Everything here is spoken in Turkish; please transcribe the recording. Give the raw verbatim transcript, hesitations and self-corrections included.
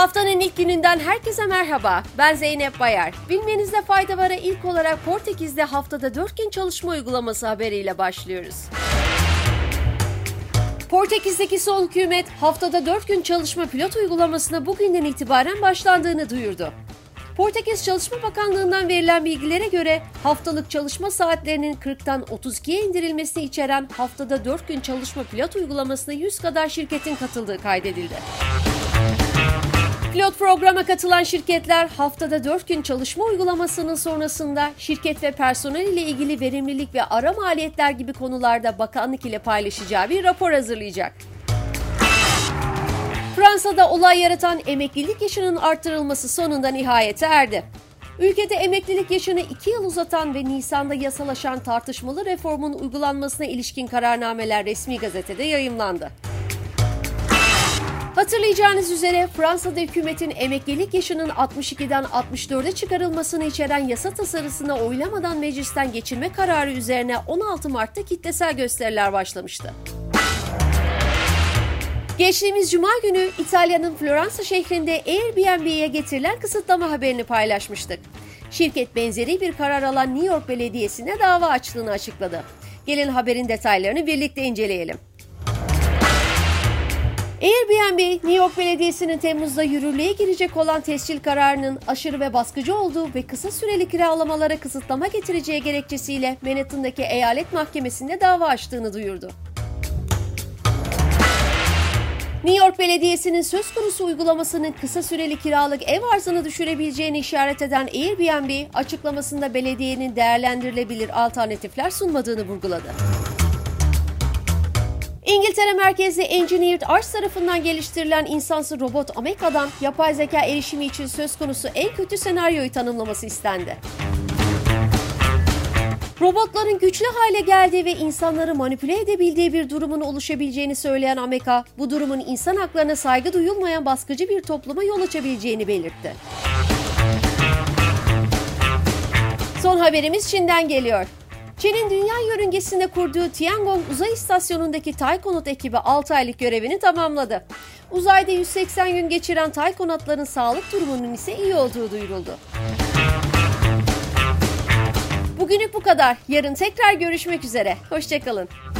Haftanın ilk gününden herkese merhaba, ben Zeynep Bayar. Bilmenizde fayda vara ilk olarak Portekiz'de haftada dört gün çalışma uygulaması haberiyle başlıyoruz. Portekiz'deki sol hükümet haftada dört gün çalışma pilot uygulamasına bugünden itibaren başlandığını duyurdu. Portekiz Çalışma Bakanlığı'ndan verilen bilgilere göre haftalık çalışma saatlerinin kırktan otuz ikiye indirilmesini içeren haftada dört gün çalışma pilot uygulamasına yüz kadar şirketin katıldığı kaydedildi. Pilot programa katılan şirketler haftada dört gün çalışma uygulamasının sonrasında şirket ve personel ile ilgili verimlilik ve ara maliyetler gibi konularda bakanlık ile paylaşacağı bir rapor hazırlayacak. Fransa'da olay yaratan emeklilik yaşının artırılması sonunda nihayete erdi. Ülkede emeklilik yaşını iki yıl uzatan ve Nisan'da yasalaşan tartışmalı reformun uygulanmasına ilişkin kararnameler resmi gazetede yayımlandı. Hatırlayacağınız üzere Fransa'da hükümetin emeklilik yaşının altmış ikiden altmış dörde çıkarılmasını içeren yasa tasarısına oylamadan meclisten geçirme kararı üzerine on altı Mart'ta kitlesel gösteriler başlamıştı. Geçtiğimiz Cuma günü İtalya'nın Floransa şehrinde Airbnb'ye getirilen kısıtlama haberini paylaşmıştık. Şirket benzeri bir karar alan New York Belediyesi'ne dava açtığını açıkladı. Gelin haberin detaylarını birlikte inceleyelim. Airbnb, New York Belediyesi'nin Temmuz'da yürürlüğe girecek olan tescil kararının aşırı ve baskıcı olduğu ve kısa süreli kiralamalara kısıtlama getireceği gerekçesiyle Manhattan'daki eyalet mahkemesinde dava açtığını duyurdu. New York Belediyesi'nin söz konusu uygulamasının kısa süreli kiralık ev arzını düşürebileceğini işaret eden Airbnb, açıklamasında belediyenin değerlendirilebilir alternatifler sunmadığını vurguladı. İngiltere merkezli Engineered Arts tarafından geliştirilen insansı robot Ameca'dan yapay zeka erişimi için söz konusu en kötü senaryoyu tanımlaması istendi. Robotların güçlü hale geldiği ve insanları manipüle edebildiği bir durumun oluşabileceğini söyleyen Ameca, bu durumun insan haklarına saygı duyulmayan baskıcı bir topluma yol açabileceğini belirtti. Son haberimiz Çin'den geliyor. Çin'in dünya yörüngesinde kurduğu Tiangong uzay istasyonundaki Taykonot ekibi altı aylık görevini tamamladı. Uzayda yüz seksen gün geçiren Taykonotların sağlık durumunun ise iyi olduğu duyuruldu. Bugünlük bu kadar. Yarın tekrar görüşmek üzere. Hoşça kalın.